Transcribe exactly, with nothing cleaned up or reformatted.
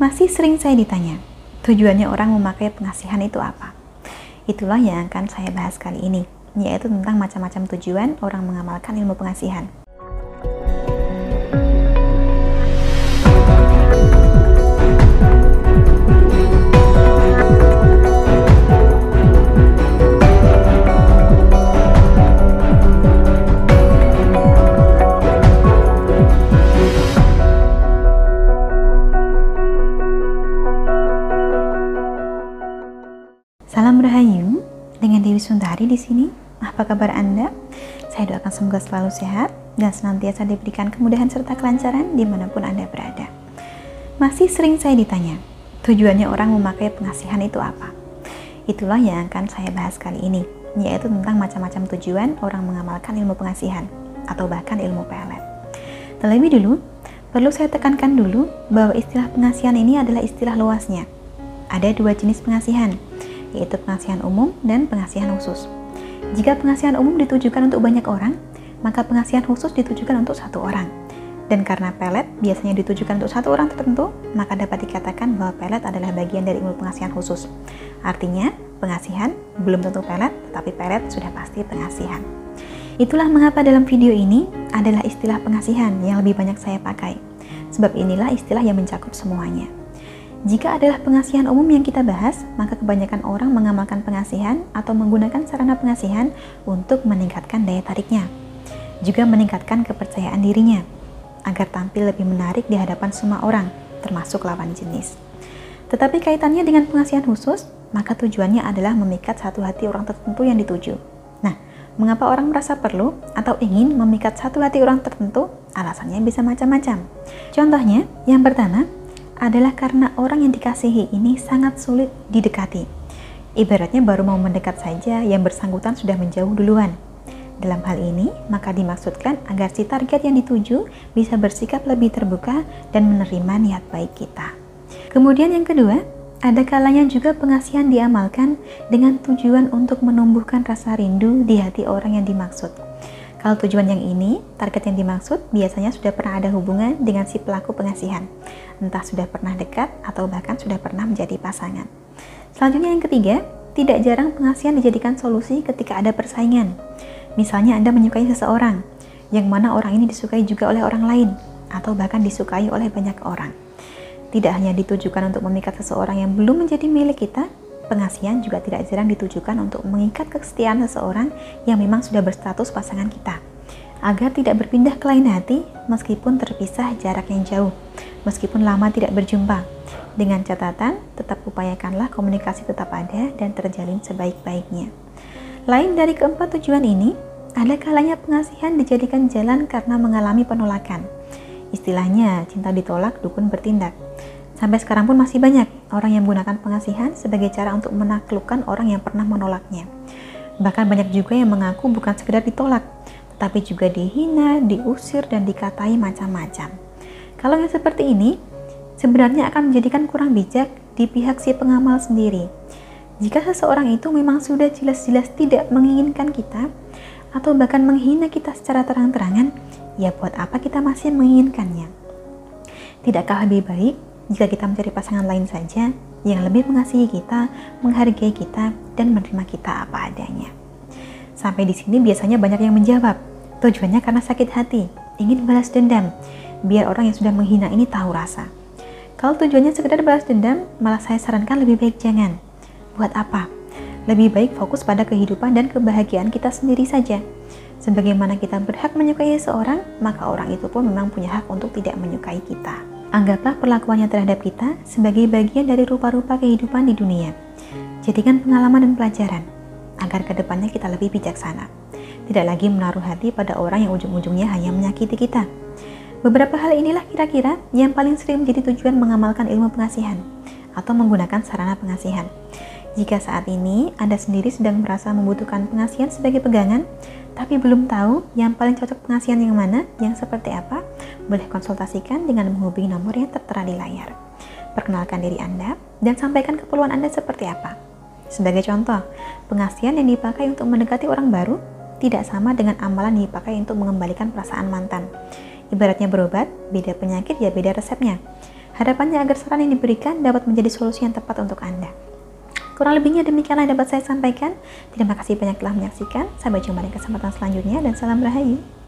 Masih sering saya ditanya, tujuannya orang memakai pengasihan itu apa? Itulah yang akan saya bahas kali ini, yaitu tentang macam-macam tujuan orang mengamalkan ilmu pengasihan. Salam Rahayu, dengan Dewi Sundari di sini. Apa kabar Anda? Saya doakan semoga selalu sehat dan senantiasa diberikan kemudahan serta kelancaran dimanapun Anda berada. Masih sering saya ditanya, tujuannya orang memakai pengasihan itu apa? Itulah yang akan saya bahas kali ini, yaitu tentang macam-macam tujuan orang mengamalkan ilmu pengasihan, atau bahkan ilmu P L N. Terlebih dulu, perlu saya tekankan dulu bahwa istilah pengasihan ini adalah istilah luasnya. Ada dua jenis pengasihan, yaitu pengasihan umum dan pengasihan khusus. Jika pengasihan umum ditujukan untuk banyak orang, maka pengasihan khusus ditujukan untuk satu orang. Dan karena P L N biasanya ditujukan untuk satu orang tertentu, maka dapat dikatakan bahwa P L N adalah bagian dari ilmu pengasihan khusus. Artinya, pengasihan belum tentu P L N, tetapi P L N sudah pasti pengasihan. Itulah mengapa dalam video ini adalah istilah pengasihan yang lebih banyak saya pakai. Sebab inilah istilah yang mencakup semuanya. Jika adalah pengasihan umum yang kita bahas, maka kebanyakan orang mengamalkan pengasihan atau menggunakan sarana pengasihan untuk meningkatkan daya tariknya. Juga meningkatkan kepercayaan dirinya, agar tampil lebih menarik di hadapan semua orang, termasuk lawan jenis. Tetapi kaitannya dengan pengasihan khusus, maka tujuannya adalah memikat satu hati orang tertentu yang dituju. Nah, mengapa orang merasa perlu atau ingin memikat satu hati orang tertentu? Alasannya bisa macam-macam. Contohnya, yang pertama, adalah karena orang yang dikasihi ini sangat sulit didekati. Ibaratnya baru mau mendekat saja, yang bersangkutan sudah menjauh duluan. Dalam hal ini, maka dimaksudkan agar si target yang dituju bisa bersikap lebih terbuka dan menerima niat baik kita. Kemudian yang kedua, ada kalanya juga pengasihan diamalkan dengan tujuan untuk menumbuhkan rasa rindu di hati orang yang dimaksud. Kalau tujuan yang ini, target yang dimaksud biasanya sudah pernah ada hubungan dengan si pelaku pengasihan. Entah sudah pernah dekat atau bahkan sudah pernah menjadi pasangan. Selanjutnya yang ketiga, tidak jarang pengasihan dijadikan solusi ketika ada persaingan. Misalnya Anda menyukai seseorang, yang mana orang ini disukai juga oleh orang lain, atau bahkan disukai oleh banyak orang. Tidak hanya ditujukan untuk memikat seseorang yang belum menjadi milik kita, pengasihan juga tidak jarang ditujukan untuk mengikat kesetiaan seseorang yang memang sudah berstatus pasangan kita, agar tidak berpindah ke lain hati meskipun terpisah jarak yang jauh, meskipun lama tidak berjumpa. Dengan catatan, tetap upayakanlah komunikasi tetap ada dan terjalin sebaik-baiknya. Lain dari keempat tujuan ini, ada kalanya pengasihan dijadikan jalan karena mengalami penolakan. Istilahnya, cinta ditolak, dukun bertindak. Sampai sekarang pun masih banyak orang yang menggunakan pengasihan sebagai cara untuk menaklukkan orang yang pernah menolaknya. Bahkan banyak juga yang mengaku bukan sekedar ditolak, tetapi juga dihina, diusir, dan dikatai macam-macam. Kalau yang seperti ini, sebenarnya akan menjadikan kurang bijak di pihak si pengamal sendiri. Jika seseorang itu memang sudah jelas-jelas tidak menginginkan kita, atau bahkan menghina kita secara terang-terangan, ya buat apa kita masih menginginkannya? Tidakkah lebih baik jika kita mencari pasangan lain saja yang lebih mengasihi kita, menghargai kita, dan menerima kita apa adanya? Sampai di sini biasanya banyak yang menjawab, tujuannya karena sakit hati, ingin balas dendam, biar orang yang sudah menghina ini tahu rasa. Kalau tujuannya sekedar balas dendam, malah saya sarankan lebih baik jangan. Buat apa? Lebih baik fokus pada kehidupan dan kebahagiaan kita sendiri saja. Sebagaimana kita berhak menyukai seseorang, maka orang itu pun memang punya hak untuk tidak menyukai kita. Anggaplah perlakuannya terhadap kita sebagai bagian dari rupa-rupa kehidupan di dunia. Jadikan pengalaman dan pelajaran, agar kedepannya kita lebih bijaksana. Tidak lagi menaruh hati pada orang yang ujung-ujungnya hanya menyakiti kita. Beberapa hal inilah kira-kira yang paling sering menjadi tujuan mengamalkan ilmu pengasihan, atau menggunakan sarana pengasihan. Jika saat ini Anda sendiri sedang merasa membutuhkan pengasihan sebagai pegangan, tapi belum tahu yang paling cocok pengasihan yang mana, yang seperti apa, boleh konsultasikan dengan menghubungi nomor yang tertera di layar. Perkenalkan diri Anda dan sampaikan keperluan Anda seperti apa. Sebagai contoh, pengasihan yang dipakai untuk mendekati orang baru tidak sama dengan amalan yang dipakai untuk mengembalikan perasaan mantan. Ibaratnya berobat, beda penyakit ya beda resepnya. Harapannya agar saran yang diberikan dapat menjadi solusi yang tepat untuk Anda. Kurang lebihnya demikianlah yang dapat saya sampaikan. Terima kasih banyak telah menyaksikan. Sampai jumpa di kesempatan selanjutnya dan salam rahayu.